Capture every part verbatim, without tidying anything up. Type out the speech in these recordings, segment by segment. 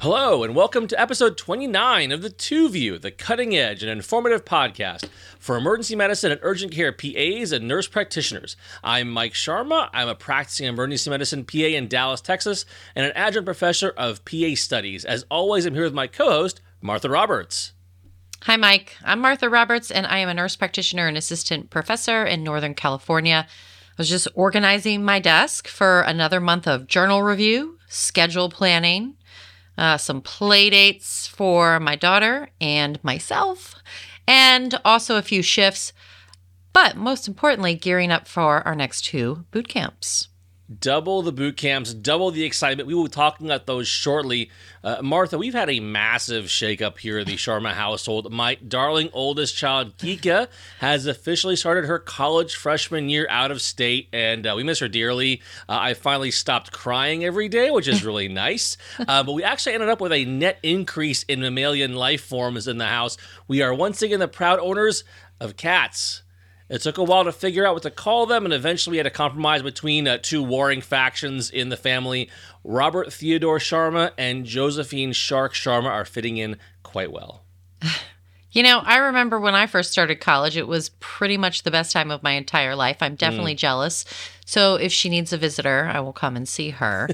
Hello, and welcome to episode twenty-nine of The Two View, the cutting-edge and informative podcast for emergency medicine and urgent care P As and nurse practitioners. I'm Mike Sharma. I'm a practicing emergency medicine P A in Dallas, Texas, and an adjunct professor of P A studies. As always, I'm here with my co-host, Martha Roberts. Hi, Mike. I'm Martha Roberts, and I am a nurse practitioner and assistant professor in Northern California. I was just organizing my desk for another month of journal review, schedule planning, Uh, some play dates for my daughter and myself, and also a few shifts, but most importantly, gearing up for our next two boot camps. Double the boot camps, double the excitement. We will be talking about those shortly. Uh, Martha, we've had a massive shakeup here in the Sharma household. My darling oldest child, Kika, has officially started her college freshman year out of state, and uh, we miss her dearly. Uh, I finally stopped crying every day, which is really nice. Uh, but we actually ended up with a net increase in mammalian life forms in the house. We are once again the proud owners of cats. It took a while to figure out what to call them, and eventually we had a compromise between uh, two warring factions in the family. Robert Theodore Sharma and Josephine Shark Sharma are fitting in quite well. You know, I remember when I first started college, it was pretty much the best time of my entire life. I'm definitely mm. jealous. So if she needs a visitor, I will come and see her.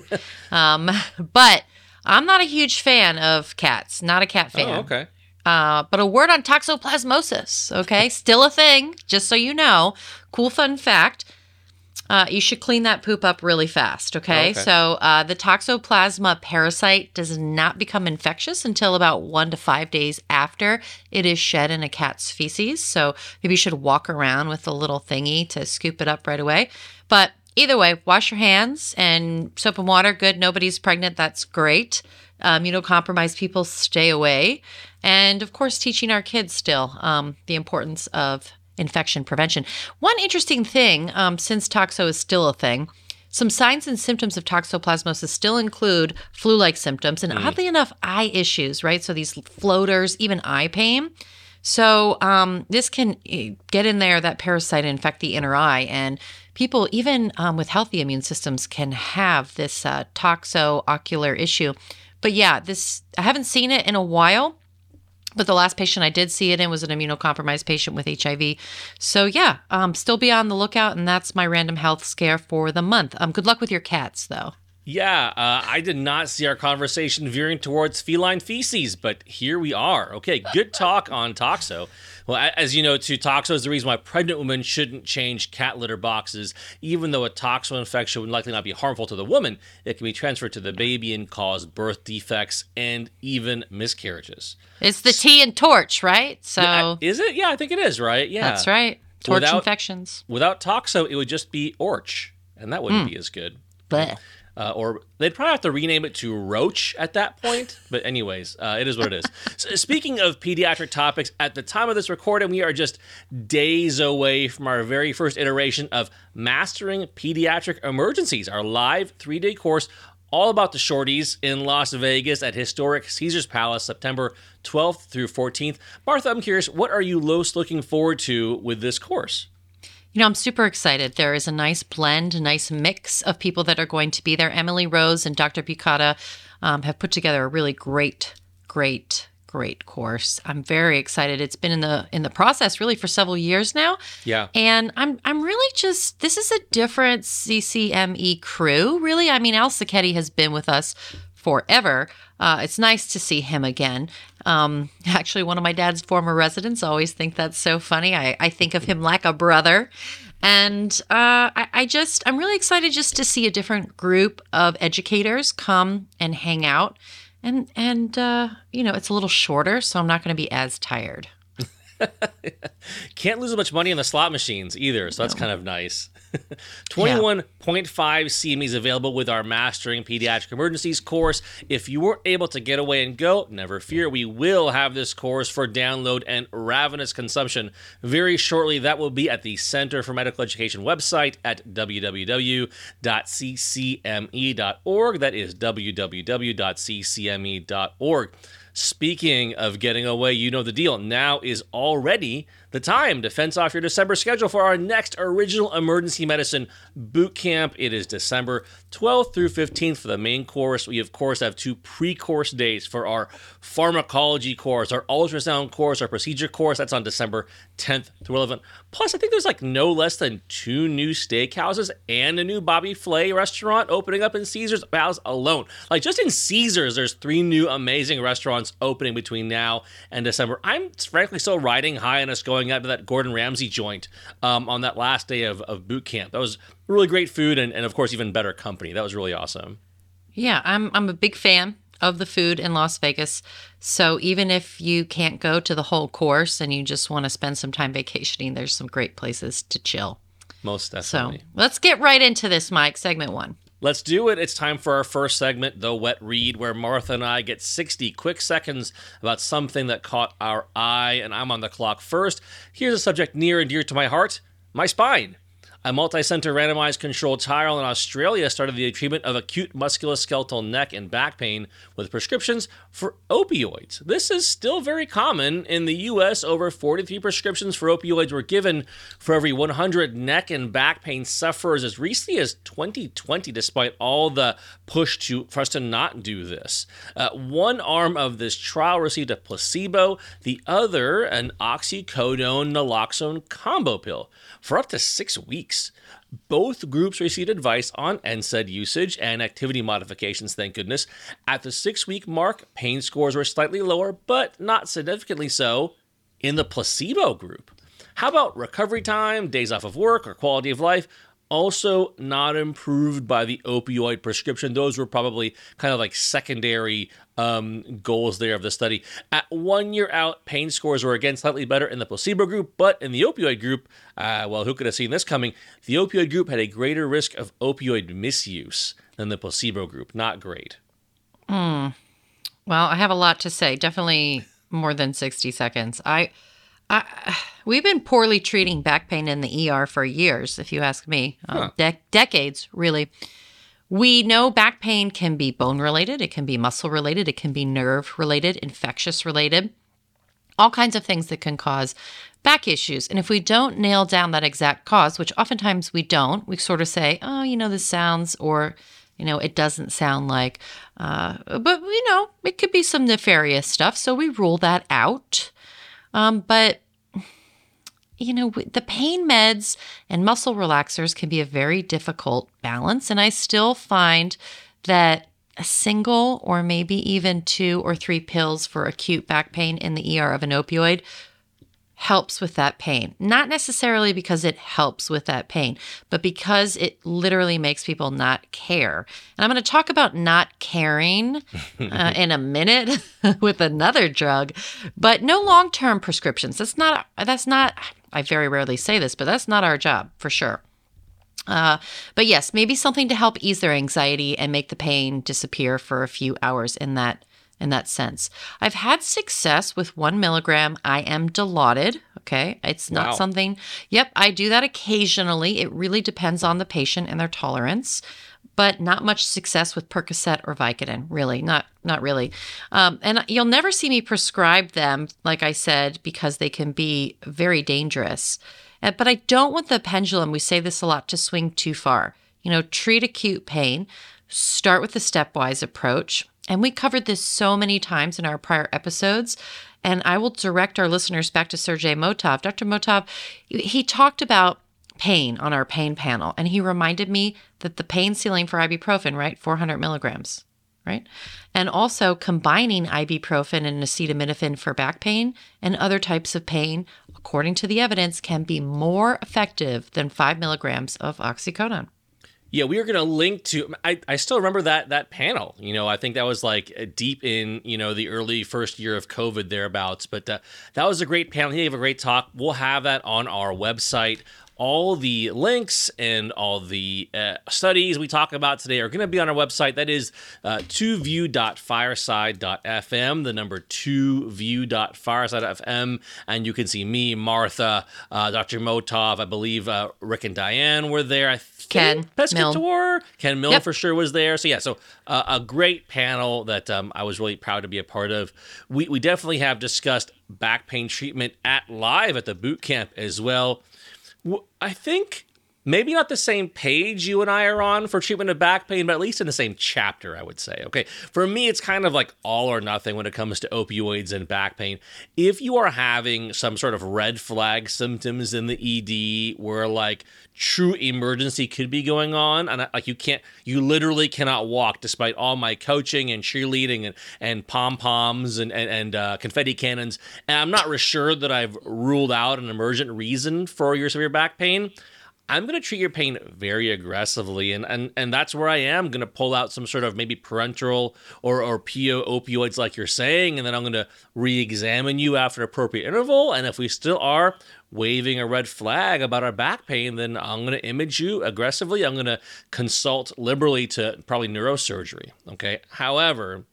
um, but I'm not a huge fan of cats, not a cat fan. Oh, okay. Uh, but a word on toxoplasmosis, okay? Still a thing, just so you know. Cool fun fact. Uh, you should clean that poop up really fast, okay? okay. So uh, the toxoplasma parasite does not become infectious until about one to five days after it is shed in a cat's feces. So maybe you should walk around with a little thingy to scoop it up right away. But either way, wash your hands and soap and water. Good. Nobody's pregnant. That's great. Um, immunocompromised people, stay away. And, of course, teaching our kids still um, the importance of infection prevention. One interesting thing, um, since toxo is still a thing, some signs and symptoms of toxoplasmosis still include flu-like symptoms and, mm. oddly enough, eye issues, right? So these floaters, even eye pain. So um, this can get in there, that parasite, and infect the inner eye. And people, even um, with healthy immune systems, can have this uh, toxo-ocular issue. But, yeah, this I haven't seen it in a while. But the last patient I did see it in was an immunocompromised patient with H I V. So yeah, um, still be on the lookout, and that's my random health scare for the month. Um, good luck with your cats, though. Yeah, uh, I did not see our conversation veering towards feline feces, but here we are. Okay, good talk on toxo. Well, as you know, too, toxo is the reason why pregnant women shouldn't change cat litter boxes. Even though a toxo infection would likely not be harmful to the woman, it can be transferred to the baby and cause birth defects and even miscarriages. It's the T in TORCH, right? So yeah, is it? Yeah, I think it is, right? Yeah, that's right. TORCH without, infections. Without toxo, it would just be ORCH, and that wouldn't mm. be as good. Blech. Uh, or they'd probably have to rename it to Roach at that point. But anyways, uh, it is what it is. So speaking of pediatric topics, at the time of this recording, we are just days away from our very first iteration of Mastering Pediatric Emergencies, our live three-day course all about the shorties in Las Vegas at historic Caesars Palace, September twelfth through fourteenth. Martha, I'm curious, what are you most looking forward to with this course? You know, I'm super excited. There is a nice blend, a nice mix of people that are going to be there. Emily Rose and Doctor Picata um, have put together a really great, great, great course. I'm very excited. It's been in the in the process really for several years now. Yeah. And I'm I'm really just, this is a different C C M E crew, really. I mean, Al Cicchetti has been with us forever. Uh, it's nice to see him again. Um, actually, one of my dad's former residents. I always think that's so funny. I, I think of him like a brother. And uh, I, I just, I'm really excited just to see a different group of educators come and hang out. And, and uh, you know, it's a little shorter, so I'm not going to be as tired. Can't lose as much money on the slot machines either, so that's no. kind of nice. twenty-one point five C M Es available with our Mastering Pediatric Emergencies course. If you weren't able to get away and go, never fear. We will have this course for download and ravenous consumption very shortly. That will be at the Center for Medical Education website at w w w dot c c m e dot org. That is w w w dot c c m e dot org. Speaking of getting away, you know the deal. Now is already the time to fence off your December schedule for our next original emergency medicine boot camp. It is December twelfth through fifteenth for the main course. We, of course, have two pre-course days for our pharmacology course, our ultrasound course, our procedure course. That's on December tenth through eleventh. Plus, I think there's like no less than two new steakhouses and a new Bobby Flay restaurant opening up in Caesars Palace alone. Like just in Caesars, there's three new amazing restaurants opening between now and December. I'm frankly still riding high on us going out to that Gordon Ramsay joint um, on that last day of, of boot camp. That was really great food and, and, of course, even better company. That was really awesome. Yeah, I'm I'm a big fan of the food in Las Vegas. So even if you can't go to the whole course and you just want to spend some time vacationing, there's some great places to chill. Most definitely. So let's get right into this, Mike, segment one. Let's do it. It's time for our first segment, The Wet Read, where Martha and I get sixty quick seconds about something that caught our eye, and I'm on the clock first. Here's a subject near and dear to my heart, my spine. A multi-center randomized controlled trial in Australia started the treatment of acute musculoskeletal neck and back pain with prescriptions for opioids. This is still very common. In the U S, over forty-three prescriptions for opioids were given for every one hundred neck and back pain sufferers as recently as twenty twenty, despite all the push to, for us to not do this. Uh, one arm of this trial received a placebo, the other an oxycodone-naloxone combo pill for up to six weeks. Both groups received advice on N SAID usage and activity modifications, thank goodness. At the six-week mark, pain scores were slightly lower, but not significantly so in the placebo group. How about recovery time, days off of work, or quality of life? Also not improved by the opioid prescription. Those were probably kind of like secondary um, goals there of the study. At one year out, pain scores were again slightly better in the placebo group, but in the opioid group, uh, well, who could have seen this coming? The opioid group had a greater risk of opioid misuse than the placebo group. Not great. Mm. Well, I have a lot to say. Definitely more than sixty seconds. I... I, we've been poorly treating back pain in the E R for years, if you ask me, huh. um, de- decades, really. We know back pain can be bone related. It can be muscle related. It can be nerve related, infectious related, all kinds of things that can cause back issues. And if we don't nail down that exact cause, which oftentimes we don't, we sort of say, oh, you know, this sounds, or, you know, it doesn't sound like, uh, but, you know, it could be some nefarious stuff. So we rule that out. Um, but, you know, the pain meds and muscle relaxers can be a very difficult balance. And I still find that a single or maybe even two or three pills for acute back pain in the E R of an opioid helps with that pain. Not necessarily because it helps with that pain, but because it literally makes people not care. And I'm going to talk about not caring uh, in a minute with another drug, but no long-term prescriptions. That's not, that's not, I very rarely say this, but that's not our job for sure. Uh, but yes, maybe something to help ease their anxiety and make the pain disappear for a few hours in that in that sense. I've had success with one milligram. I am dilaudid. Okay. It's not wow. something. Yep. I do that occasionally. It really depends on the patient and their tolerance, but not much success with Percocet or Vicodin. Really not, not really. Um, and you'll never see me prescribe them. Like I said, because they can be very dangerous, uh, but I don't want the pendulum. We say this a lot to swing too far, you know, treat acute pain, start with the stepwise approach. And we covered this so many times in our prior episodes, and I will direct our listeners back to Sergey Motov. Doctor Motov, he talked about pain on our pain panel, and he reminded me that the pain ceiling for ibuprofen, right, four hundred milligrams, right? And also combining ibuprofen and acetaminophen for back pain and other types of pain, according to the evidence, can be more effective than five milligrams of oxycodone. Yeah, we are going to link to, I, I still remember that that panel, you know, I think that was like deep in, you know, the early first year of COVID thereabouts, but uh, that was a great panel. He gave a great talk. We'll have that on our website. all the links and all the uh, studies we talk about today are going to be on our website. That is uh, two view dot fireside dot f m, the number two view dot fireside dot f m. And you can see me, Martha, uh, Doctor Motov, I believe uh, Rick and Diane were there. I Ken Pescator, Ken Mill yep. for sure was there. So yeah, so uh, a great panel that um, I was really proud to be a part of. We we definitely have discussed back pain treatment at live at the boot camp as well. I think maybe not the same page you and I are on for treatment of back pain, but at least in the same chapter, I would say. Okay, for me, it's kind of like all or nothing when it comes to opioids and back pain. If you are having some sort of red flag symptoms in the E D where like true emergency could be going on, and like you can't, you literally cannot walk despite all my coaching and cheerleading and, and pom-poms and, and, and uh, confetti cannons, and I'm not sure that I've ruled out an emergent reason for your severe back pain, I'm going to treat your pain very aggressively, and and, and that's where I am going to pull out some sort of maybe parenteral or, or P O opioids like you're saying, and then I'm going to re-examine you after an appropriate interval, and if we still are waving a red flag about our back pain, then I'm going to image you aggressively. I'm going to consult liberally to probably neurosurgery, okay? However,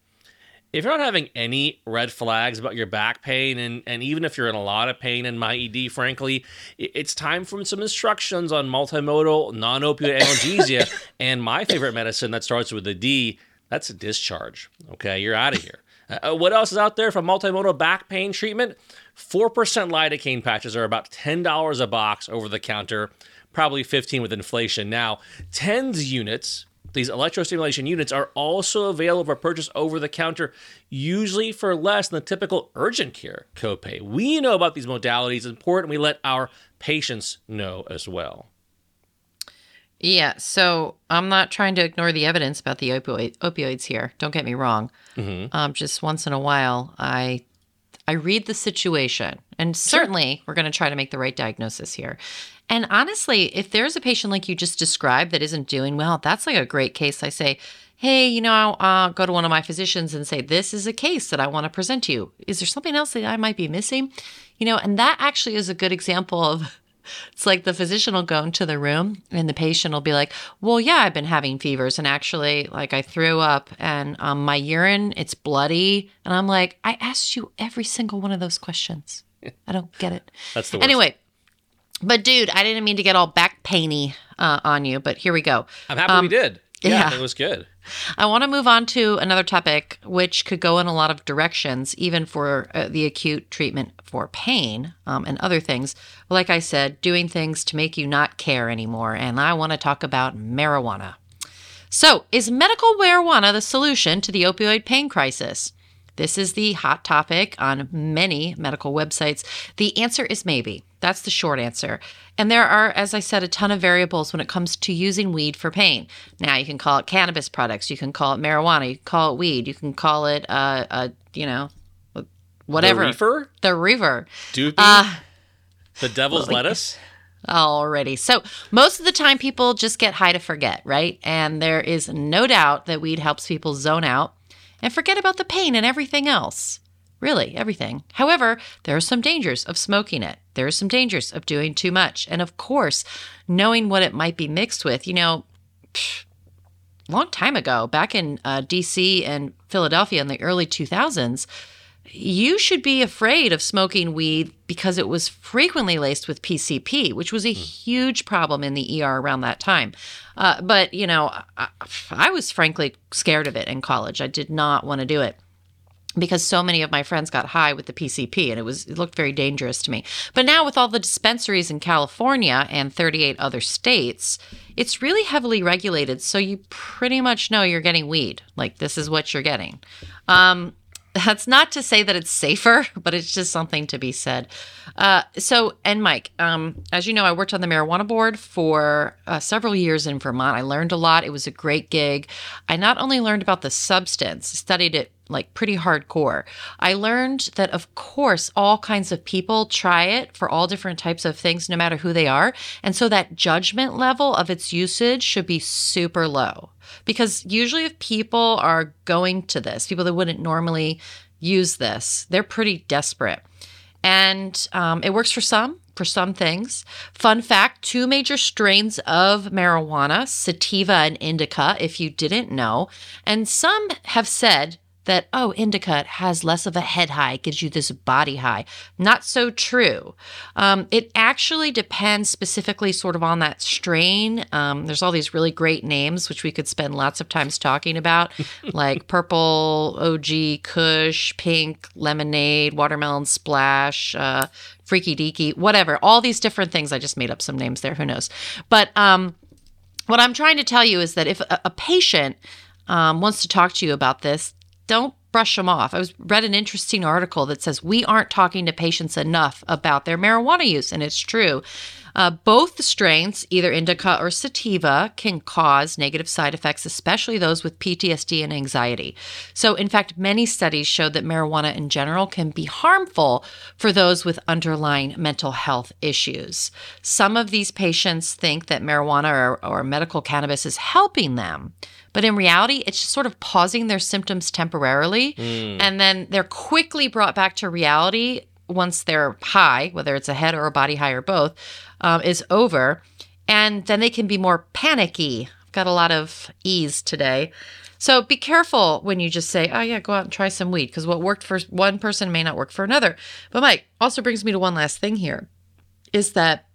if you're not having any red flags about your back pain, and, and even if you're in a lot of pain in my E D, frankly, it's time for some instructions on multimodal, non-opioid analgesia, and my favorite medicine that starts with a D, that's a discharge. Okay, you're out of here. Uh, what else is out there for multimodal back pain treatment? four percent lidocaine patches are about ten dollars a box over the counter, probably fifteen with inflation. Now, TENS units, these electrostimulation units, are also available for purchase over the counter, usually for less than the typical urgent care copay. We know about these modalities. It's important we let our patients know as well. Yeah, so I'm not trying to ignore the evidence about the opioid, opioids here. Don't get me wrong. Mm-hmm. Um, just once in a while, I I read the situation. And certainly, sure, we're going to try to make the right diagnosis here. And honestly, if there's a patient like you just described that isn't doing well, that's like a great case. I say, hey, you know, uh, go to one of my physicians and say, this is a case that I want to present to you. Is there something else that I might be missing? You know, and that actually is a good example of, it's like the physician will go into the room and the patient will be like, well, yeah, I've been having fevers. And actually, like, I threw up and um, my urine, it's bloody. And I'm like, I asked you every single one of those questions. I don't get it. That's the worst. Anyway, but dude, I didn't mean to get all back painy uh, on you, but here we go. I'm happy um, we did. Yeah, yeah, it was good. I want to move on to another topic, which could go in a lot of directions, even for uh, the acute treatment for pain um, and other things. Like I said, doing things to make you not care anymore. And I want to talk about marijuana. So, is medical marijuana the solution to the opioid pain crisis? This is the hot topic on many medical websites. The answer is maybe. That's the short answer. And there are, as I said, a ton of variables when it comes to using weed for pain. Now, you can call it cannabis products. You can call it marijuana. You can call it weed. You can call it, uh, uh, you know, whatever. The reefer? The reefer. Doopy? Uh, the devil's well, lettuce? Already. So most of the time, people just get high to forget, right? And there is no doubt that weed helps people zone out and forget about the pain and everything else. Really, everything. However, there are some dangers of smoking it. There are some dangers of doing too much. And of course, knowing what it might be mixed with. You know, pfft, long time ago, back in uh, D C and Philadelphia in the early two thousands, you should be afraid of smoking weed because it was frequently laced with P C P, which was a huge problem in the E R around that time. Uh, but, you know, I, I was frankly scared of it in college. I did not want to do it, because so many of my friends got high with the P C P, and it was it looked very dangerous to me. But now with all the dispensaries in California and thirty-eight other states, it's really heavily regulated, so you pretty much know you're getting weed. Like, this is what you're getting. Um, that's not to say that it's safer, but it's just something to be said. Uh, so, and Mike, um, as you know, I worked on the marijuana board for uh, several years in Vermont. I learned a lot. It was a great gig. I not only learned about the substance, studied it like pretty hardcore. I learned that, of course, all kinds of people try it for all different types of things, no matter who they are. And so that judgment level of its usage should be super low, because usually if people are going to this, people that wouldn't normally use this, they're pretty desperate. And um, it works for some. for some things. Fun fact, two major strains of marijuana, sativa and indica, if you didn't know. And some have said that, oh, indica has less of a head high, it gives you this body high. Not so true. Um, it actually depends specifically sort of on that strain. Um, there's all these really great names, which we could spend lots of times talking about, like purple, O G, Kush, pink, lemonade, watermelon splash, uh, freaky deaky, whatever. All these different things. I just made up some names there. Who knows? But um, what I'm trying to tell you is that if a, a patient um, wants to talk to you about this, don't brush them off. I was read an interesting article that says we aren't talking to patients enough about their marijuana use, and it's true. Uh, both the strains, either indica or sativa, can cause negative side effects, especially those with P T S D and anxiety. So, in fact, many studies showed that marijuana in general can be harmful for those with underlying mental health issues. Some of these patients think that marijuana or, or medical cannabis is helping them, but in reality, it's just sort of pausing their symptoms temporarily, mm. and then they're quickly brought back to reality once their high, whether it's a head or a body high or both, um, is over, and then they can be more panicky. I've got a lot of E's today. So be careful when you just say, oh, yeah, go out and try some weed, because what worked for one person may not work for another. But Mike, also brings me to one last thing here, is that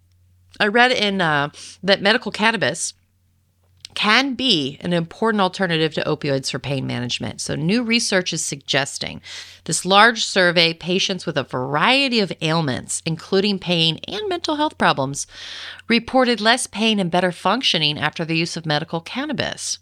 I read in uh, that medical cannabis can be an important alternative to opioids for pain management. So new research is suggesting this large survey, patients with a variety of ailments, including pain and mental health problems, reported less pain and better functioning after the use of medical cannabis.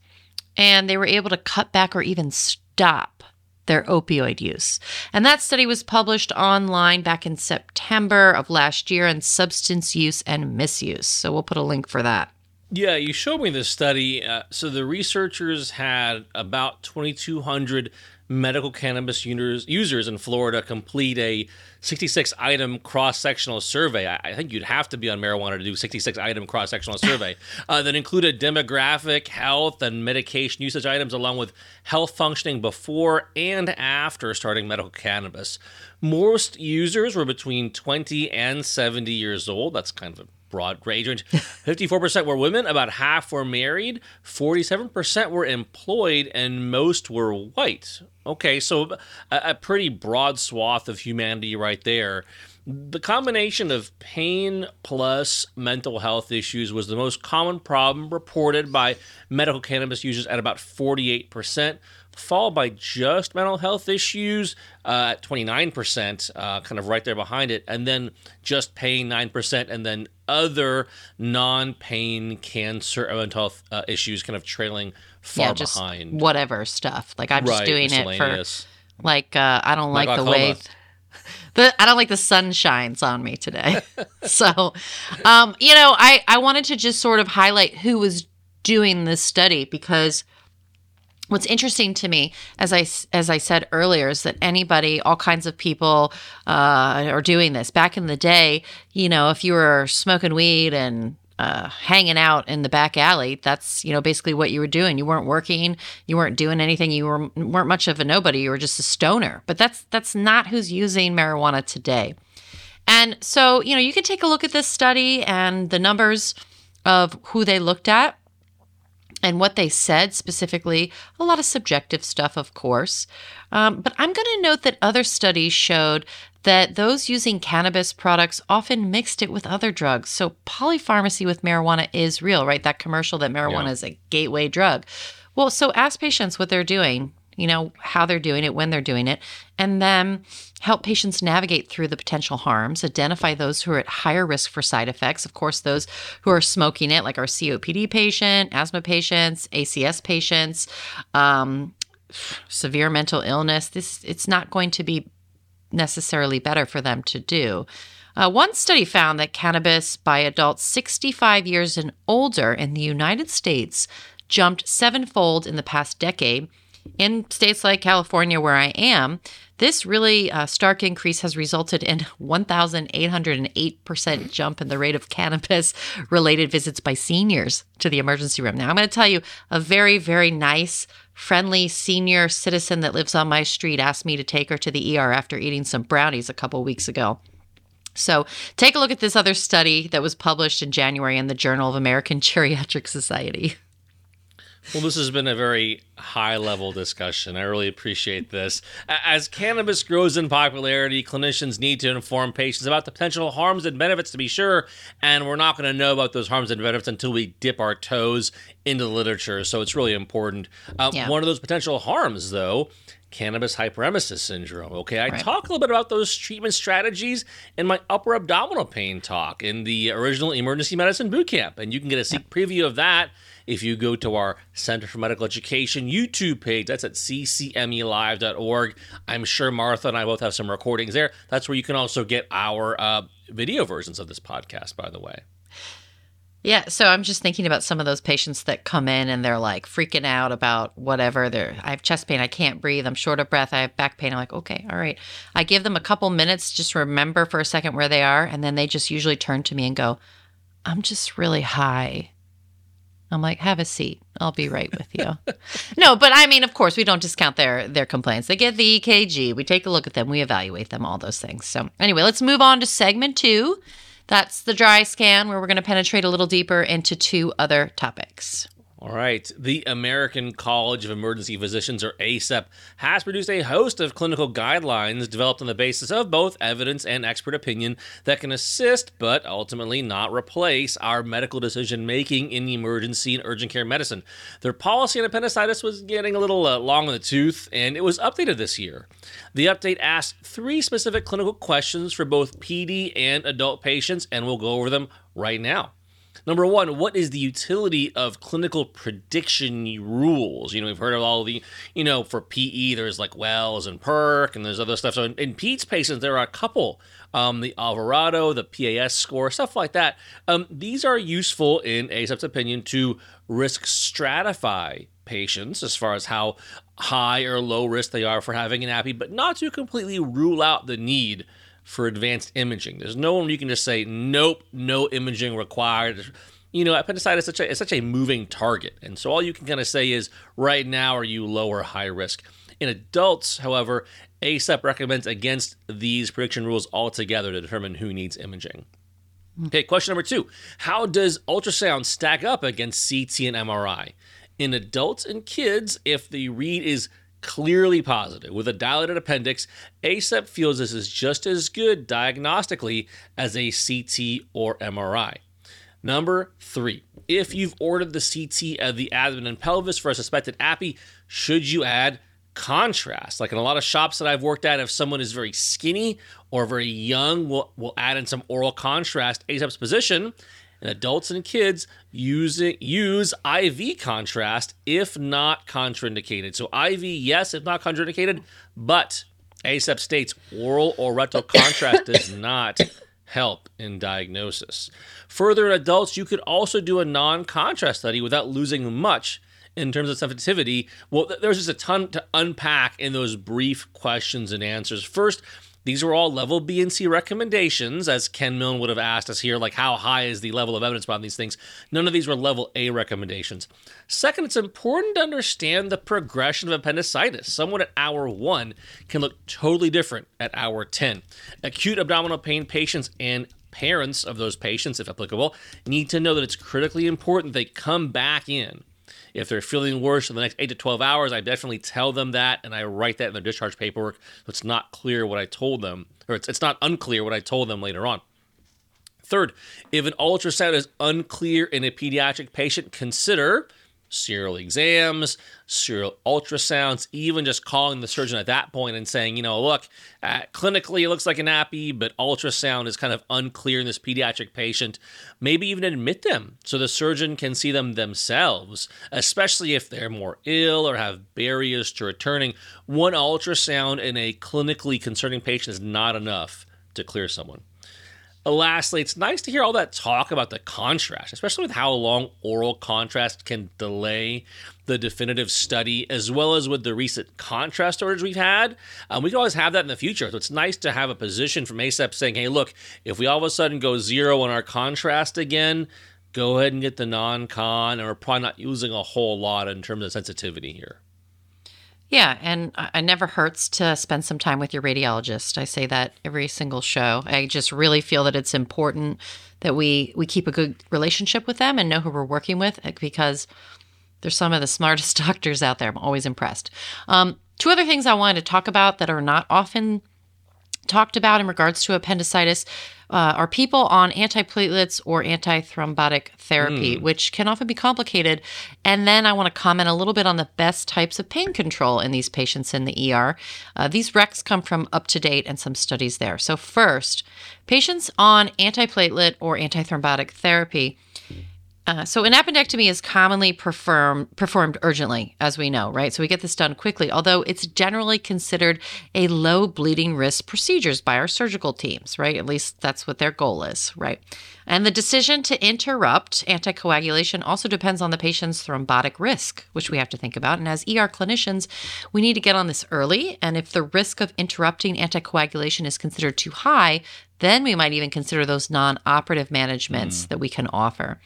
And they were able to cut back or even stop their opioid use. And that study was published online back in September of last year in Substance Use and Misuse. So we'll put a link for that. Yeah, you showed me this study. Uh, so the researchers had about twenty-two hundred medical cannabis users, users in Florida complete a sixty-six item cross-sectional survey. I, I think you'd have to be on marijuana to do sixty-six item cross-sectional survey uh, that included demographic, health, and medication usage items, along with health functioning before and after starting medical cannabis. Most users were between twenty and seventy years old. That's kind of a broad range. fifty-four percent were women, about half were married, forty-seven percent were employed, and most were white. Okay, so a, a pretty broad swath of humanity right there. The combination of pain plus mental health issues was the most common problem reported by medical cannabis users at about forty-eight percent, followed by just mental health issues uh, at twenty-nine percent, uh, kind of right there behind it, and then just pain nine percent, and then other non-pain, cancer, or mental health uh, issues kind of trailing far yeah, just behind. Whatever stuff. Like I'm right, just doing it for, like, uh, I don't like, like the way... Th- The, I don't like the sun shines on me today. So, um, you know, I, I wanted to just sort of highlight who was doing this study, because what's interesting to me, as I, as I said earlier, is that anybody, all kinds of people uh, are doing this. Back in the day, you know, if you were smoking weed and Uh, hanging out in the back alley, that's, you know, basically what you were doing. You weren't working, you weren't doing anything, you were, weren't much of a nobody, you were just a stoner. But that's that's not who's using marijuana today. And so, you know, you can take a look at this study and the numbers of who they looked at and what they said specifically. A lot of subjective stuff, of course. Um, but I'm going to note that other studies showed that those using cannabis products often mixed it with other drugs. So polypharmacy with marijuana is real, right? That commercial that marijuana yeah. is a gateway drug. Well, so ask patients what they're doing, you know, how they're doing it, when they're doing it, and then help patients navigate through the potential harms, identify those who are at higher risk for side effects. Of course, those who are smoking it, like our C O P D patient, asthma patients, A C S patients, um, severe mental illness. This, it's not going to be necessarily better for them to do. Uh, one study found that cannabis by adults sixty-five years and older in the United States jumped sevenfold in the past decade. In states like California, where I am, this really uh, stark increase has resulted in one thousand eight hundred eight percent jump in the rate of cannabis-related visits by seniors to the emergency room. Now, I'm going to tell you, a very, very nice, friendly senior citizen that lives on my street asked me to take her to the E R after eating some brownies a couple weeks ago. So take a look at this other study that was published in January in the Journal of American Geriatric Society. Well, this has been a very high-level discussion. I really appreciate this. As cannabis grows in popularity, clinicians need to inform patients about the potential harms and benefits, to be sure, and we're not going to know about those harms and benefits until we dip our toes into the literature, so it's really important. Uh, yeah. One of those potential harms, though, cannabis hyperemesis syndrome. Okay, I right. talk a little bit about those treatment strategies in my upper abdominal pain talk in the original emergency medicine bootcamp, and you can get a sneak preview of that if you go to our Center for Medical Education YouTube page. That's at c c m e live dot org. I'm sure Martha and I both have some recordings there. That's where you can also get our uh, video versions of this podcast, by the way. Yeah, so I'm just thinking about some of those patients that come in and they're like freaking out about whatever. They're, I have chest pain, I can't breathe, I'm short of breath, I have back pain. I'm like, okay, all right. I give them a couple minutes, just remember for a second where they are, and then they just usually turn to me and go, I'm just really high. I'm like, have a seat. I'll be right with you. No, but I mean, of course, we don't discount their their complaints. They get the E K G. We take a look at them. We evaluate them, all those things. So anyway, let's move on to segment two. That's the dry scan, where we're going to penetrate a little deeper into two other topics. All right. The American College of Emergency Physicians, or A C E P, has produced a host of clinical guidelines developed on the basis of both evidence and expert opinion that can assist, but ultimately not replace, our medical decision-making in emergency and urgent care medicine. Their policy on appendicitis was getting a little uh, long in the tooth, and it was updated this year. The update asked three specific clinical questions for both P D and adult patients, and we'll go over them right now. Number one, what is the utility of clinical prediction rules? You know, we've heard of all the, you know, for P E, there's like Wells and PERC, and there's other stuff. So in, in Pete's patients, there are a couple, um, the Alvarado, the P A S score, stuff like that. Um, these are useful, in A C E P's opinion, to risk stratify patients as far as how high or low risk they are for having an A P I, but not to completely rule out the need for advanced imaging. There's no one you can just say, nope, no imaging required. You know, appendicitis is such a, is such a moving target. And so all you can kind of say is, right now, are you low or high risk? In adults, however, A C E P recommends against these prediction rules altogether to determine who needs imaging. Okay, question number two. How does ultrasound stack up against C T and M R I? In adults and kids, if the read is clearly positive with a dilated appendix, A C E P feels this is just as good diagnostically as a C T or M R I. Number three, if you've ordered the C T of the abdomen and pelvis for a suspected A P I, should you add contrast? Like in a lot of shops that I've worked at, if someone is very skinny or very young, we'll, we'll add in some oral contrast. A C E P's position, and adults and kids use it, use I V contrast if not contraindicated. So I V, yes, if not contraindicated, but A C E P states oral or rectal contrast does not help in diagnosis. Further, in adults, you could also do a non-contrast study without losing much in terms of sensitivity. Well, there's just a ton to unpack in those brief questions and answers. First, these were all level B and C recommendations, as Ken Milne would have asked us here, like how high is the level of evidence about these things? None of these were level A recommendations. Second, it's important to understand the progression of appendicitis. Someone at hour one can look totally different at hour ten. Acute abdominal pain patients and parents of those patients, if applicable, need to know that it's critically important they come back in. If they're feeling worse in the next eight to twelve hours, I definitely tell them that, and I write that in their discharge paperwork. So it's not clear what I told them, or it's, it's not unclear what I told them later on. Third, if an ultrasound is unclear in a pediatric patient, consider serial exams, serial ultrasounds, even just calling the surgeon at that point and saying, you know, look, uh, clinically it looks like an A P I, but ultrasound is kind of unclear in this pediatric patient. Maybe even admit them so the surgeon can see them themselves, especially if they're more ill or have barriers to returning. One ultrasound in a clinically concerning patient is not enough to clear someone. Lastly, it's nice to hear all that talk about the contrast, especially with how long oral contrast can delay the definitive study, as well as with the recent contrast orders we've had. Um, we can always have that in the future. So it's nice to have a position from A C E P saying, hey, look, if we all of a sudden go zero on our contrast again, go ahead and get the non-con, and we're probably not using a whole lot in terms of sensitivity here. Yeah, and it never hurts to spend some time with your radiologist. I say that every single show. I just really feel that it's important that we, we keep a good relationship with them and know who we're working with, because they're some of the smartest doctors out there. I'm always impressed. Um, two other things I wanted to talk about that are not often talked about in regards to appendicitis uh, are people on antiplatelets or antithrombotic therapy, mm. which can often be complicated. And then I want to comment a little bit on the best types of pain control in these patients in the E R. Uh, these recs come from UpToDate and some studies there. So first, patients on antiplatelet or antithrombotic therapy. Uh, so an appendectomy is commonly perform, performed urgently, as we know, right? So we get this done quickly, although it's generally considered a low bleeding risk procedures by our surgical teams, right? At least that's what their goal is, right? And the decision to interrupt anticoagulation also depends on the patient's thrombotic risk, which we have to think about. And as E R clinicians, we need to get on this early. And if the risk of interrupting anticoagulation is considered too high, then we might even consider those non-operative managements mm. that we can offer.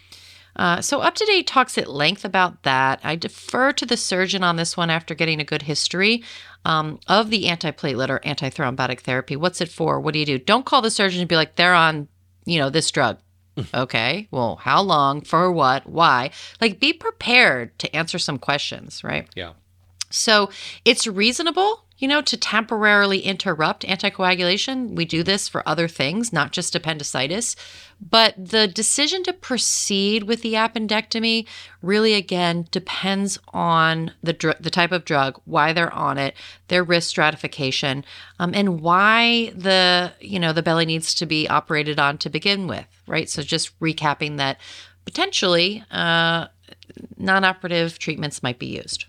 Uh, so UpToDate talks at length about that. I defer to the surgeon on this one after getting a good history um, of the antiplatelet or antithrombotic therapy. What's it for? What do you do? Don't call the surgeon and be like, they're on, you know, this drug. Okay, well, how long, for what, why? Like, be prepared to answer some questions, right? Yeah. So it's reasonable, you know, to temporarily interrupt anticoagulation. We do this for other things, not just appendicitis. But the decision to proceed with the appendectomy really, again, depends on the dr- the type of drug, why they're on it, their risk stratification, um, and why the, you know, the belly needs to be operated on to begin with, right? So just recapping that potentially uh, non-operative treatments might be used.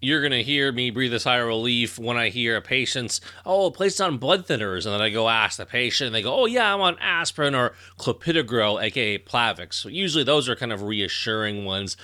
You're going to hear me breathe a sigh of relief when I hear a patient's, oh, placed on blood thinners. And then I go ask the patient, and they go, oh, yeah, I'm on aspirin or clopidogrel, a k a. Plavix. So usually those are kind of reassuring ones.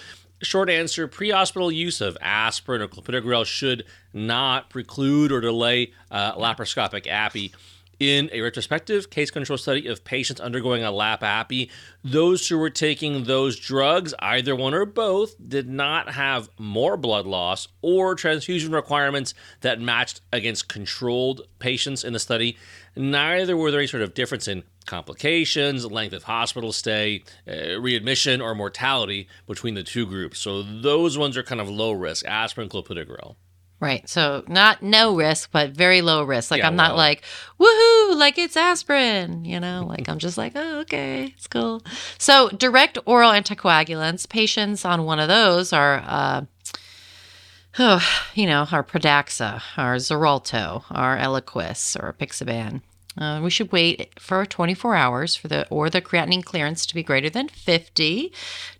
Short answer, pre-hospital use of aspirin or clopidogrel should not preclude or delay uh, laparoscopic appy. In a retrospective case control study of patients undergoing a lap appy, those who were taking those drugs, either one or both, did not have more blood loss or transfusion requirements that matched against controlled patients in the study. Neither were there any sort of difference in complications, length of hospital stay, uh, readmission, or mortality between the two groups. So those ones are kind of low risk, aspirin, clopidogrel. Right. So not no risk, but very low risk. Like, yeah, I'm not well. like, woohoo, like it's aspirin, you know, like I'm just like, oh, okay, it's cool. So direct oral anticoagulants, patients on one of those are, uh, oh, you know, our Pradaxa, our Xarelto, our Eliquis, or apixaban. Uh, we should wait for twenty-four hours for the or the creatinine clearance to be greater than fifty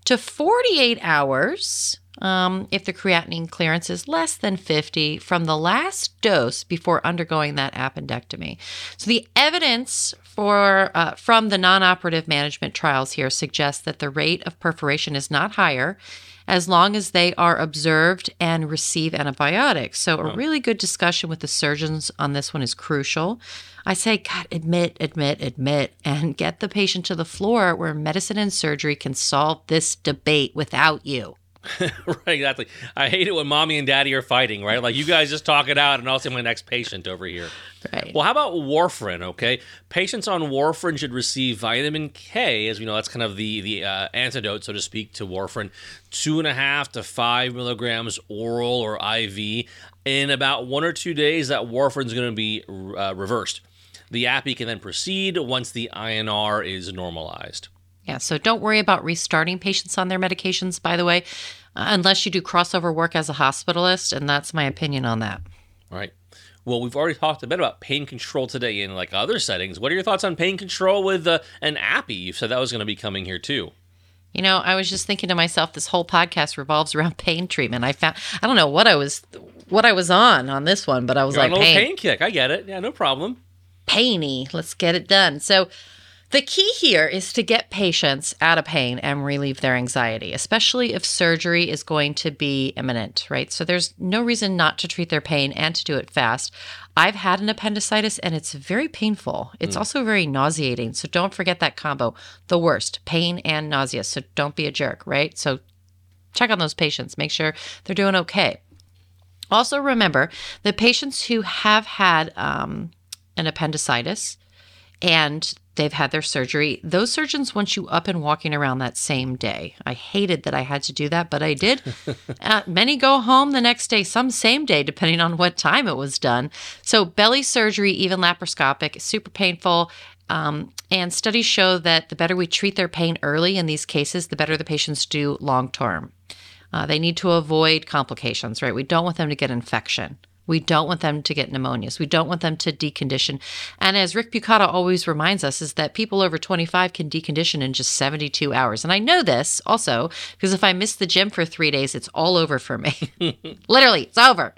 to forty-eight hours. Um, if the creatinine clearance is less than fifty from the last dose before undergoing that appendectomy. So the evidence for uh, from the non-operative management trials here suggests that the rate of perforation is not higher as long as they are observed and receive antibiotics. So a really good discussion with the surgeons on this one is crucial. I say, God, admit, admit, admit, and get the patient to the floor where medicine and surgery can solve this debate without you. Right, exactly. I hate it when mommy and daddy are fighting, right? Like, you guys just talk it out, and I'll see my next patient over here. Right. Well, how about warfarin, okay? Patients on warfarin should receive vitamin K. As we know, that's kind of the, the uh, antidote, so to speak, to warfarin. Two and a half to five milligrams oral or I V. In about one or two days, that warfarin is going to be uh, reversed. The appy can then proceed once the I N R is normalized. Yeah, so don't worry about restarting patients on their medications, by the way, unless you do crossover work as a hospitalist, and that's my opinion on that. All right. Well, we've already talked a bit about pain control today in like other settings. What are your thoughts on pain control with uh, an appy? You said that was going to be coming here too. You know, I was just thinking to myself, this whole podcast revolves around pain treatment. I found I don't know what I was what I was on on this one, but I was You're like on a pain. pain kick. I get it. Yeah, no problem. Painy. Let's get it done. So. The key here is to get patients out of pain and relieve their anxiety, especially if surgery is going to be imminent, right? So there's no reason not to treat their pain and to do it fast. I've had an appendicitis, and it's very painful. It's mm. also very nauseating. So don't forget that combo, the worst, pain and nausea. So don't be a jerk, right? So check on those patients. Make sure they're doing okay. Also remember, the patients who have had um, an appendicitis and they've had their surgery, those surgeons want you up and walking around that same day. I hated that I had to do that, but I did. uh, many go home the next day, some same day, depending on what time it was done. So belly surgery, even laparoscopic, is super painful. Um, and studies show that the better we treat their pain early in these cases, the better the patients do long-term. Uh, they need to avoid complications, right? We don't want them to get infection. We don't want them to get pneumonias. We don't want them to decondition. And as Rick Bucata always reminds us, is that people over twenty-five can decondition in just seventy-two hours. And I know this also because if I miss the gym for three days, it's all over for me. Literally, it's over.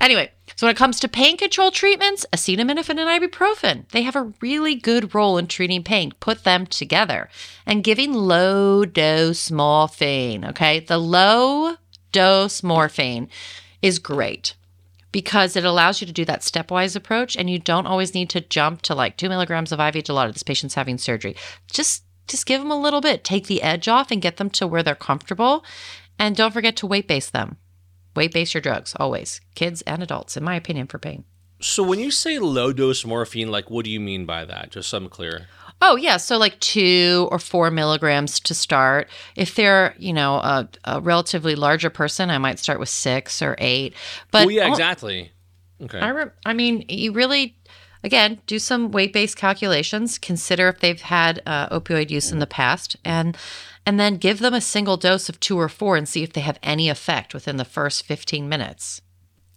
Anyway, so when it comes to pain control treatments, acetaminophen and ibuprofen, they have a really good role in treating pain. Put them together. And giving low-dose morphine, okay? The low-dose morphine is great, because it allows you to do that stepwise approach, and you don't always need to jump to like two milligrams of I V Dilaudid. This patient's having surgery. Just just give them a little bit. Take the edge off and get them to where they're comfortable. And don't forget to weight-base them. Weight-base your drugs, always. Kids and adults, in my opinion, for pain. So when you say low-dose morphine, like what do you mean by that? Just so I'm clear. Oh, yeah. So like two or four milligrams to start. If they're, you know, a, a relatively larger person, I might start with six or eight. But well, yeah, exactly. Okay. I, re- I mean, you really, again, do some weight-based calculations. Consider if they've had uh, opioid use in the past. And and then give them a single dose of two or four and see if they have any effect within the first fifteen minutes.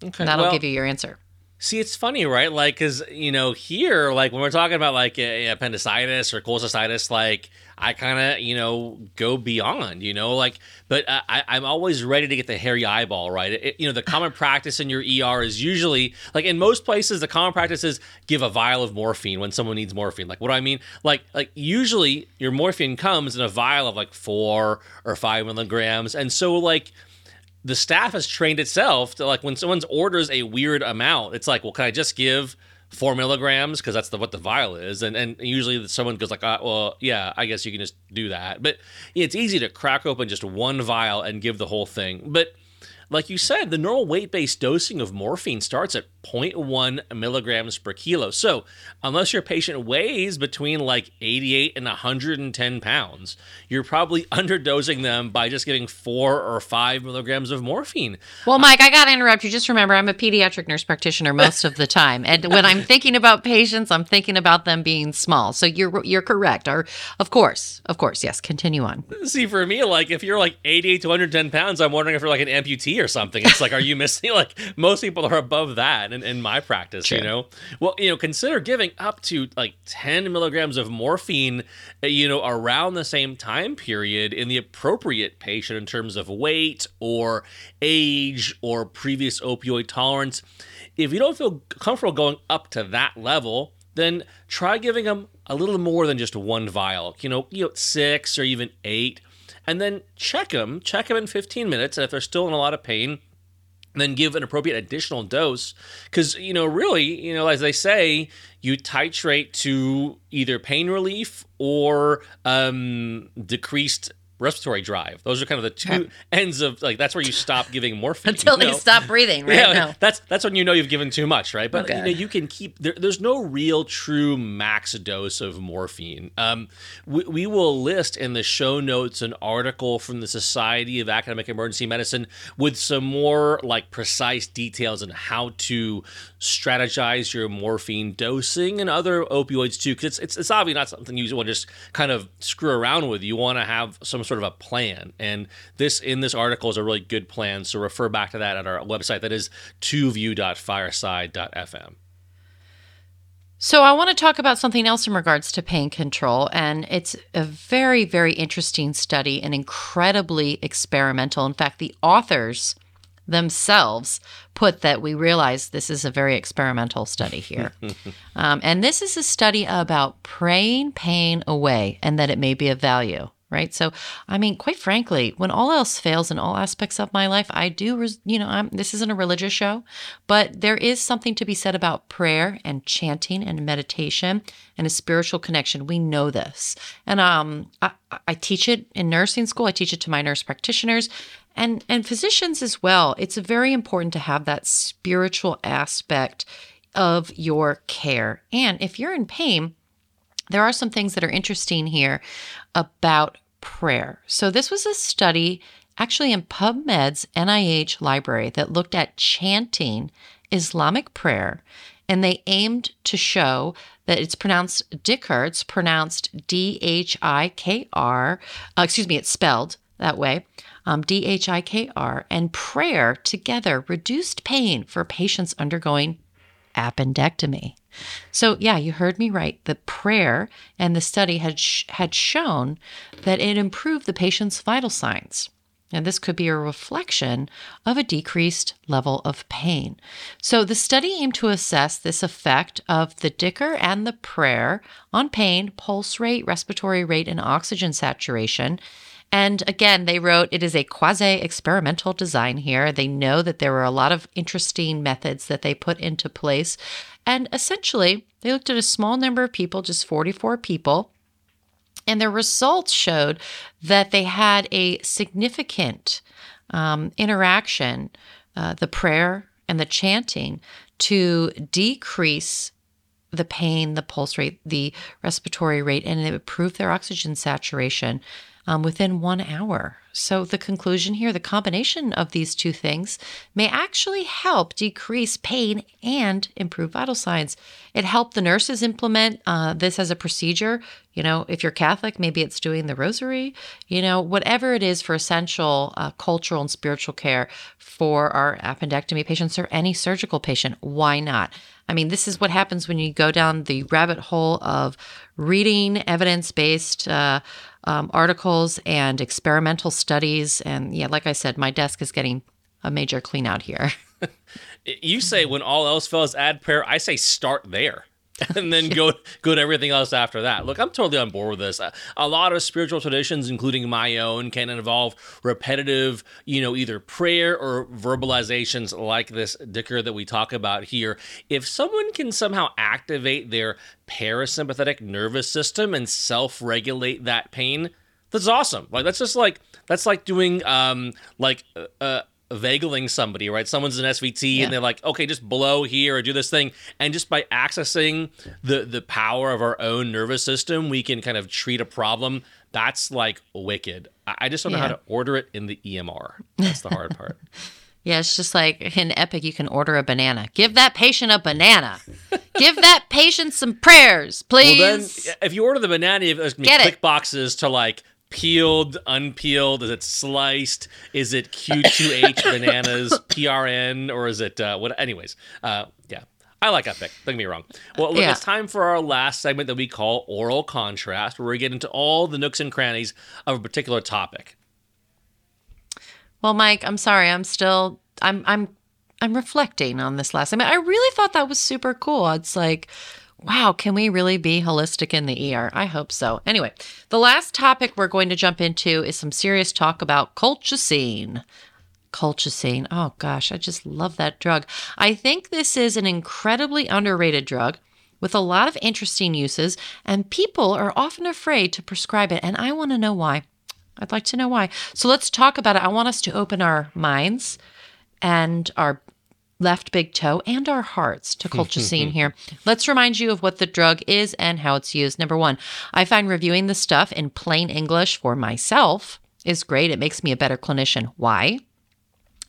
Okay. And that'll well- give you your answer. See, it's funny, right? Like, because, you know, here, like, when we're talking about, like, appendicitis or cholecystitis, like, I kind of, you know, go beyond, you know? Like, but uh, I, I'm always ready to get the hairy eyeball, right? It, you know, the common practice in your E R is usually, like, in most places, the common practice is give a vial of morphine when someone needs morphine. Like, what do I mean? Like, like usually your morphine comes in a vial of, like, four or five milligrams. And so, like... the staff has trained itself to, like, when someone orders a weird amount, it's like, well, can I just give four milligrams? Because that's the, what the vial is. And and usually someone goes like, uh, well, yeah, I guess you can just do that. But it's easy to crack open just one vial and give the whole thing. But like you said, the normal weight-based dosing of morphine starts at zero point one milligrams per kilo. So unless your patient weighs between like eighty-eight and one hundred ten pounds, you're probably underdosing them by just giving four or five milligrams of morphine. Well, Mike, I got to interrupt you. Just remember, I'm a pediatric nurse practitioner most of the time. And when I'm thinking about patients, I'm thinking about them being small. So you're you're correct. Or, of course, of course, yes, continue on. See, for me, like if you're like eighty-eight to one hundred ten pounds, I'm wondering if you're like an amputee or something. It's like, are you missing? Like most people are above that in, in my practice. True. You know, well, you know, consider giving up to like ten milligrams of morphine, you know, around the same time period in the appropriate patient in terms of weight or age or previous opioid tolerance. If you don't feel comfortable going up to that level, then try giving them a little more than just one vial, you know, you know, six or even eight. And then check them, check them in fifteen minutes. And if they're still in a lot of pain, then give an appropriate additional dose. Because, you know, really, you know, as they say, you titrate to either pain relief or um, decreased respiratory drive. Those are kind of the two ends of, like, that's where you stop giving morphine. Until you know? They stop breathing, right? Yeah, no. That's that's when you know you've given too much, right? But, okay. you know, you can keep, there, there's no real true max dose of morphine. Um, we, we will list in the show notes an article from the Society of Academic Emergency Medicine with some more, like, precise details on how to strategize your morphine dosing and other opioids, too, because it's, it's, it's obviously not something you want to just kind of screw around with. You want to have some sort of a plan, and this in this article is a really good plan, so refer back to that at our website. That is two view dot fireside dot f m. So I want to talk about something else in regards to pain control, and it's a very, very interesting study and incredibly experimental. In fact, the authors themselves put that we realize this is a very experimental study here. um, and this is a study about praying pain away and that it may be of value. Right. So, I mean, quite frankly, when all else fails in all aspects of my life, I do, you know, I'm, this isn't a religious show, but there is something to be said about prayer and chanting and meditation and a spiritual connection. We know this. And um, I, I teach it in nursing school. I teach it to my nurse practitioners. and and physicians as well. It's very important to have that spiritual aspect of your care. And if you're in pain, there are some things that are interesting here about prayer. So this was a study actually in PubMed's N I H library that looked at chanting Islamic prayer, and they aimed to show that it's pronounced dhikr. It's pronounced D H I K R. Uh, excuse me, it's spelled that way, um, D H I K R. And prayer together reduced pain for patients undergoing appendectomy. So yeah, you heard me right. The prayer and the study had sh- had shown that it improved the patient's vital signs. And this could be a reflection of a decreased level of pain. So the study aimed to assess this effect of the dhikr and the prayer on pain, pulse rate, respiratory rate, and oxygen saturation. And again, they wrote, it is a quasi-experimental design here. They know that there were a lot of interesting methods that they put into place. And essentially, they looked at a small number of people, just forty-four people, and their results showed that they had a significant um, interaction, uh, the prayer and the chanting, to decrease the pain, the pulse rate, the respiratory rate, and it improved their oxygen saturation um, within one hour. So the conclusion here, the combination of these two things may actually help decrease pain and improve vital signs. It helped the nurses implement uh, this as a procedure. You know, if you're Catholic, maybe it's doing the rosary, you know, whatever it is for essential uh, cultural and spiritual care for our appendectomy patients or any surgical patient. Why not? I mean, this is what happens when you go down the rabbit hole of reading evidence-based uh, um, articles and experimental studies. And yeah, like I said, my desk is getting a major clean out here. You say when all else fails, add prayer. I say start there. And then go go to everything else after that. Look, I'm totally on board with this. A, a lot of spiritual traditions, including my own, can involve repetitive, you know, either prayer or verbalizations like this dhikr that we talk about here. If someone can somehow activate their parasympathetic nervous system and self-regulate that pain, that's awesome. Like that's just like that's like doing um like uh. Vageling somebody, right? Someone's an S V T, yeah. And they're like, okay, just blow here or do this thing. And just by accessing the the power of our own nervous system, we can kind of treat a problem. That's like wicked. I just don't know yeah. how to order it in the E M R. That's the hard part. Yeah, it's just like in Epic, you can order a banana. Give that patient a banana. Give that patient some prayers, please. Well, then, if you order the banana, there's gonna be click it. boxes to like, peeled, unpeeled? Is it sliced? Is it Q two H bananas, P R N, or is it uh, what? Anyways, uh, yeah, I like Epic. Don't get me wrong. Well, look, yeah. It's time for our last segment that we call Oral Contrast, where we get into all the nooks and crannies of a particular topic. Well, Mike, I'm sorry. I'm still, I'm, I'm, I'm reflecting on this last segment. I really thought that was super cool. It's like, wow, can we really be holistic in the E R? I hope so. Anyway, the last topic we're going to jump into is some serious talk about colchicine. Colchicine. Oh, gosh, I just love that drug. I think this is an incredibly underrated drug with a lot of interesting uses, and people are often afraid to prescribe it, and I want to know why. I'd like to know why. So let's talk about it. I want us to open our minds and our left big toe and our hearts to colchicine here. Let's remind you of what the drug is and how it's used. Number one, I find reviewing the stuff in plain English for myself is great. It makes me a better clinician. Why?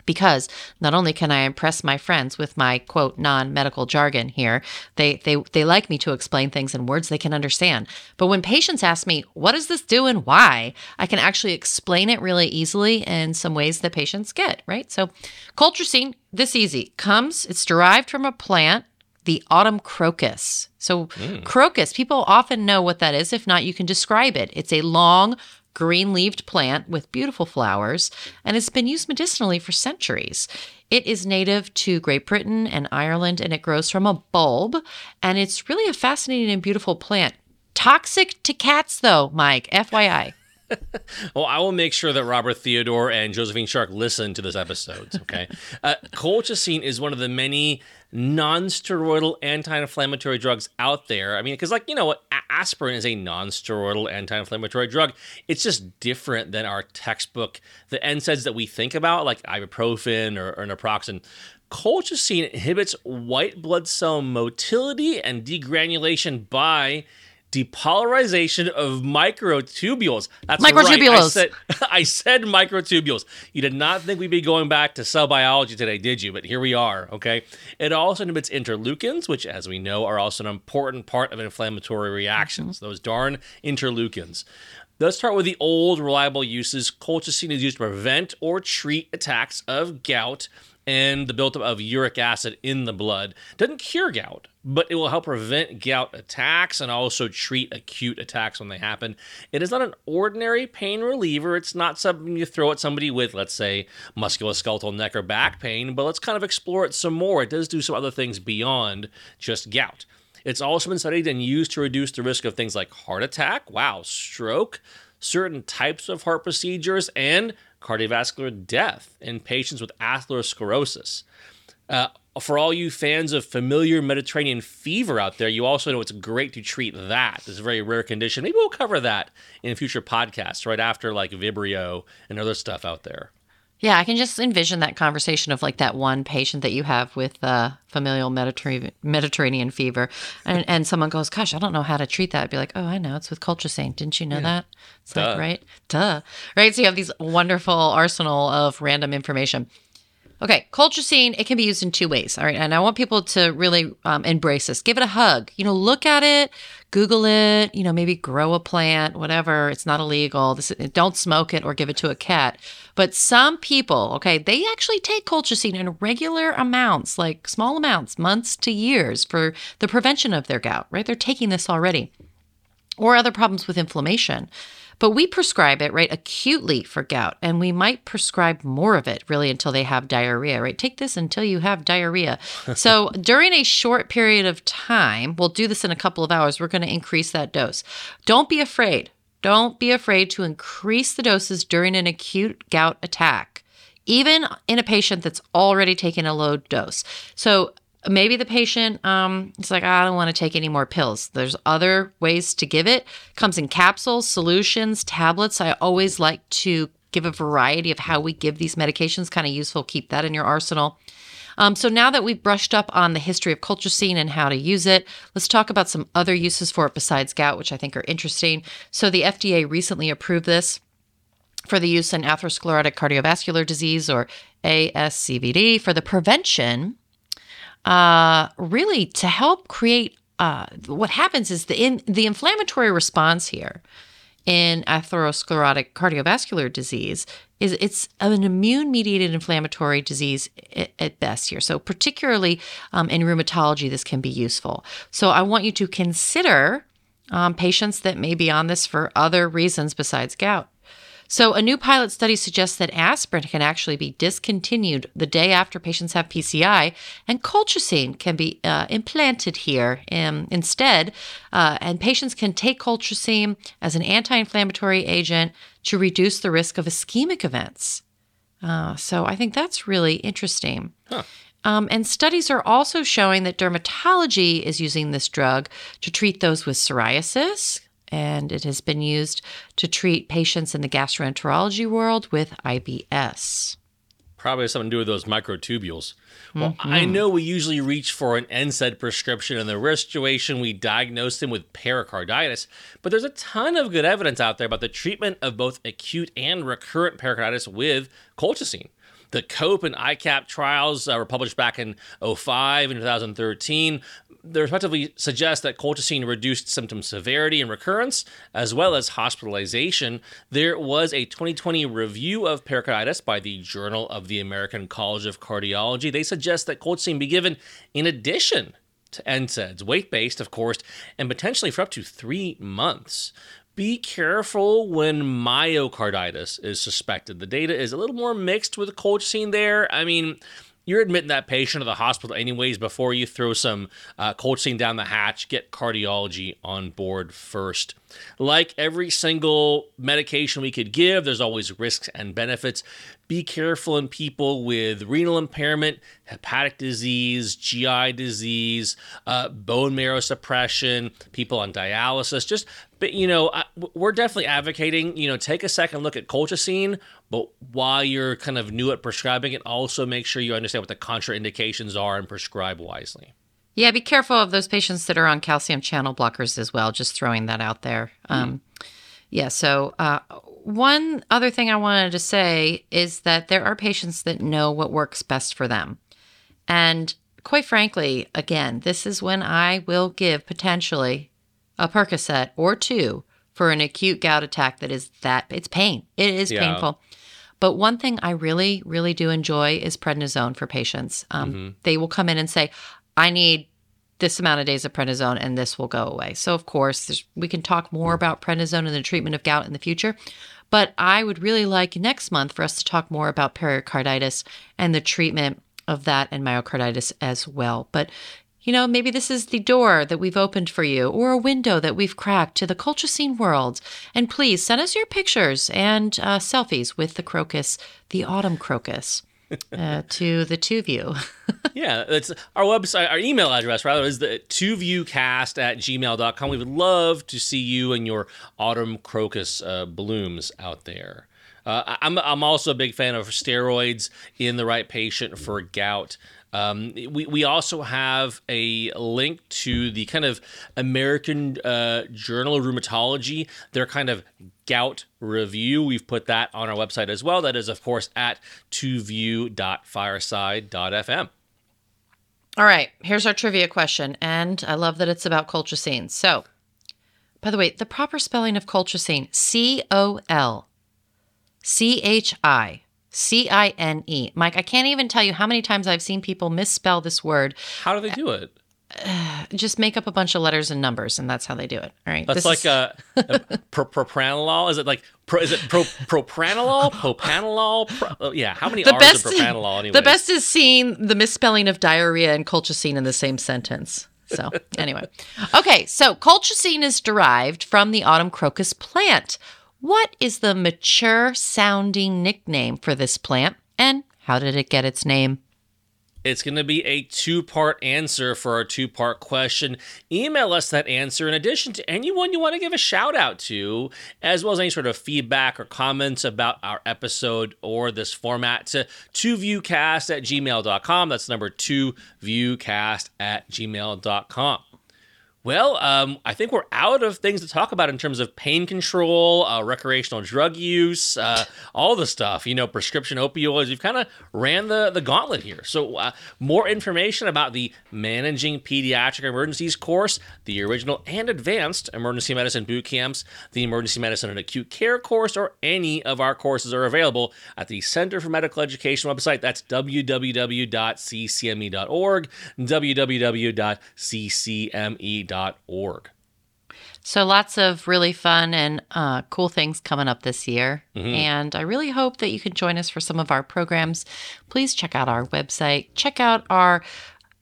Because not only can I impress my friends with my, quote, non-medical jargon here, they they they like me to explain things in words they can understand. But when patients ask me, what does this do and why? I can actually explain it really easily in some ways that patients get, right? So colchicine, this easy, comes, it's derived from a plant, the autumn crocus. So mm. crocus, people often know what that is. If not, you can describe it. It's a long, green-leaved plant with beautiful flowers, and it's been used medicinally for centuries. It is native to Great Britain and Ireland, and it grows from a bulb, and it's really a fascinating and beautiful plant. Toxic to cats, though, Mike, F Y I. Well, I will make sure that Robert Theodore and Josephine Shark listen to this episode, okay? uh, colchicine is one of the many non-steroidal anti-inflammatory drugs out there. I mean, because, like, you know what? aspirin is a non-steroidal anti-inflammatory drug. It's just different than our textbook, the N SAIDs that we think about, like ibuprofen or, or naproxen. Colchicine inhibits white blood cell motility and degranulation by depolarization of microtubules. That's microtubules. Right. I said, I said microtubules. You did not think we'd be going back to cell biology today, did you? But here we are, okay? It also inhibits interleukins, which, as we know, are also an important part of inflammatory reactions, mm-hmm. those darn interleukins. Let's start with the old reliable uses. Colchicine is used to prevent or treat attacks of gout and the buildup of uric acid in the blood. Doesn't cure gout, but it will help prevent gout attacks and also treat acute attacks when they happen. It is not an ordinary pain reliever. It's not something you throw at somebody with, let's say, musculoskeletal neck or back pain, but let's kind of explore it some more. It does do some other things beyond just gout. It's also been studied and used to reduce the risk of things like heart attack, wow, stroke, certain types of heart procedures, and cardiovascular death in patients with atherosclerosis. Uh, for all you fans of familiar Mediterranean fever out there, you also know it's great to treat that. This is a very rare condition. Maybe we'll cover that in future podcasts right after like Vibrio and other stuff out there. Yeah, I can just envision that conversation of like that one patient that you have with uh, familial Mediterranean Mediterranean fever, and, and someone goes, gosh, I don't know how to treat that. I'd be like, oh, I know, it's with colchicine. Didn't you know yeah. that? It's Duh. like, right? Duh. Right? So you have these wonderful arsenal of random information. Okay, colchicine, it can be used in two ways, all right? And I want people to really um, embrace this. Give it a hug. You know, look at it, Google it, you know, maybe grow a plant, whatever. It's not illegal. This, don't smoke it or give it to a cat. But some people, okay, they actually take colchicine in regular amounts, like small amounts, months to years for the prevention of their gout, right? They're taking this already or other problems with inflammation. But we prescribe it, right, acutely for gout, and we might prescribe more of it, really, until they have diarrhea, right? Take this until you have diarrhea. So during a short period of time, we'll do this in a couple of hours, we're going to increase that dose. Don't be afraid. Don't be afraid to increase the doses during an acute gout attack, even in a patient that's already taken a low dose. So maybe the patient um, is like, I don't want to take any more pills. There's other ways to give it. It comes in capsules, solutions, tablets. I always like to give a variety of how we give these medications. Kind of useful. Keep that in your arsenal. Um, so now that we've brushed up on the history of colchicine and how to use it, let's talk about some other uses for it besides gout, which I think are interesting. So the F D A recently approved this for the use in atherosclerotic cardiovascular disease, or A S C V D, for the prevention Uh, really to help create, uh, what happens is the in, the inflammatory response here in atherosclerotic cardiovascular disease is it's an immune-mediated inflammatory disease at, at best here. So particularly um, in rheumatology, this can be useful. So I want you to consider um, patients that may be on this for other reasons besides gout. So a new pilot study suggests that aspirin can actually be discontinued the day after patients have P C I, and colchicine can be uh, implanted here in, instead, uh, and patients can take colchicine as an anti-inflammatory agent to reduce the risk of ischemic events. Uh, so I think that's really interesting. Huh. Um, and studies are also showing that dermatology is using this drug to treat those with psoriasis, and it has been used to treat patients in the gastroenterology world with I B S. Probably has something to do with those microtubules. Well, mm-hmm. I know we usually reach for an N SAID prescription. In the rare situation, we diagnose them with pericarditis, but there's a ton of good evidence out there about the treatment of both acute and recurrent pericarditis with colchicine. The COPE and I CAP trials uh, were published back in oh five and two thousand thirteen. They respectively suggest that colchicine reduced symptom severity and recurrence, as well as hospitalization. There was a twenty twenty review of pericarditis by the Journal of the American College of Cardiology. They suggest that colchicine be given in addition to N SAIDs, weight-based, of course, and potentially for up to three months. Be careful when myocarditis is suspected. The data is a little more mixed with colchicine there. I mean, you're admitting that patient to the hospital anyways before you throw some uh, colchicine down the hatch. Get cardiology on board first. Like every single medication we could give, there's always risks and benefits. be careful in people with renal impairment, hepatic disease, G I disease, uh, bone marrow suppression, people on dialysis. Just, but you know, I, we're definitely advocating, you know, take a second look at colchicine, but while you're kind of new at prescribing it, also make sure you understand what the contraindications are and prescribe wisely. Yeah, be careful of those patients that are on calcium channel blockers as well, just throwing that out there. Um, mm. Yeah, so uh, one other thing I wanted to say is that there are patients that know what works best for them. And quite frankly, again, this is when I will give potentially a Percocet or two for an acute gout attack that is that, it's pain. It is yeah. painful. But one thing I really, really do enjoy is prednisone for patients. Um, mm-hmm. They will come in and say, I need this amount of days of prednisone and this will go away. So, of course, we can talk more about prednisone and the treatment of gout in the future. But I would really like next month for us to talk more about pericarditis and the treatment of that and myocarditis as well. But, you know, maybe this is the door that we've opened for you or a window that we've cracked to the colchicine world. And please send us your pictures and uh, selfies with the crocus, the autumn crocus. Uh, to the Two View. Yeah, that's our website, our email address, rather, is the two view cast at gmail dot com. We would love to see you and your autumn crocus uh, blooms out there. Uh, I'm I'm also a big fan of steroids in the right patient for gout. Um, we, we also have a link to the kind of American uh, Journal of Rheumatology, their kind of gout review. We've put that on our website as well. That is, of course, at two view dot fireside dot f m. All right, here's our trivia question, and I love that it's about colchicine. So, by the way, the proper spelling of colchicine, C O L C H I C I N E. Mike, I can't even tell you how many times I've seen people misspell this word. How do they do it? Uh, just make up a bunch of letters and numbers, and that's how they do it. All right. That's this like is... a, a pro- propranolol. Is it like, pro, is it pro, propranolol? Propanolol? Pro, oh, yeah. How many the R's best, of propranolol anyway? The best is seeing the misspelling of diarrhea and colchicine in the same sentence. So anyway. Okay. So colchicine is derived from the autumn crocus plant. What is the mature-sounding nickname for this plant, and how did it get its name? It's going to be a two-part answer for our two-part question. Email us that answer in addition to anyone you want to give a shout-out to, as well as any sort of feedback or comments about our episode or this format to two view cast at gmail dot com. That's number two view cast at gmail dot com. Well, um, I think we're out of things to talk about in terms of pain control, uh, recreational drug use, uh, all the stuff, you know, prescription opioids. We've kind of ran the, the gauntlet here. So uh, more information about the Managing Pediatric Emergencies course, the original and advanced emergency medicine boot camps, the emergency medicine and acute care course, or any of our courses are available at the Center for Medical Education website. That's w w w dot c c m e dot org, w w w dot c c m e dot org. So lots of really fun and uh, cool things coming up this year. Mm-hmm. And I really hope that you can join us for some of our programs. Please check out our website. Check out our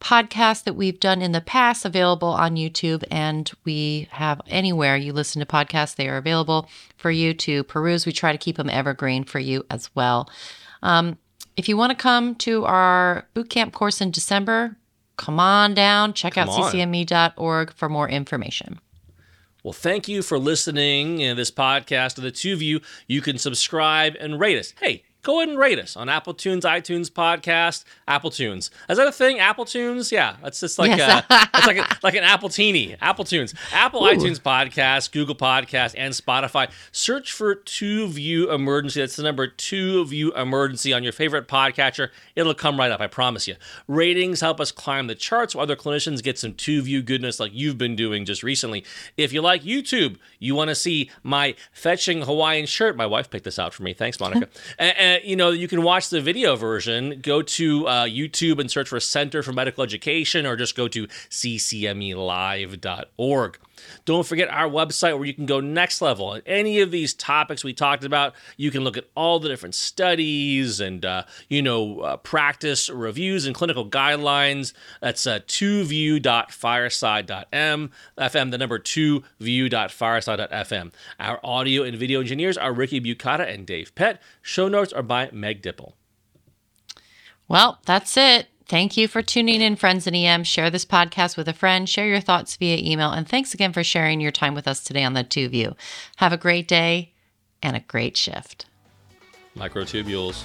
podcast that we've done in the past, available on YouTube. And we have anywhere you listen to podcasts, they are available for you to peruse. We try to keep them evergreen for you as well. Um, if you want to come to our bootcamp course in December, come on down. Check out c c m e dot org for more information. Well, thank you for listening to this podcast of The Two View. You can subscribe and rate us. Hey, go ahead and rate us on Apple Tunes, iTunes Podcast, Apple Tunes. Is that a thing? Apple Tunes? Yeah, that's just like yes. a, that's like, a, like an Apple teeny. Apple Tunes. Apple Ooh. iTunes Podcast, Google Podcast, and Spotify. Search for Two View Emergency. That's the number Two View Emergency on your favorite podcatcher. It'll come right up, I promise you. Ratings help us climb the charts while other clinicians get some Two View goodness like you've been doing just recently. If you like YouTube, you want to see my fetching Hawaiian shirt. My wife picked this out for me. Thanks, Monica. and, and You know, you can watch the video version. Go to uh, YouTube and search for Center for Medical Education, or just go to c c m e live dot org. Don't forget our website where you can go next level. On any of these topics we talked about, you can look at all the different studies and, uh, you know, uh, practice reviews and clinical guidelines. That's uh, two view dot fireside dot f m, the number two view dot fireside dot f m. Our audio and video engineers are Ricky Bucata and Dave Pett. Show notes are by Meg Dipple. Well, that's it. Thank you for tuning in, friends in E M. Share this podcast with a friend. Share your thoughts via email. And thanks again for sharing your time with us today on The Two View. Have a great day and a great shift. Microtubules.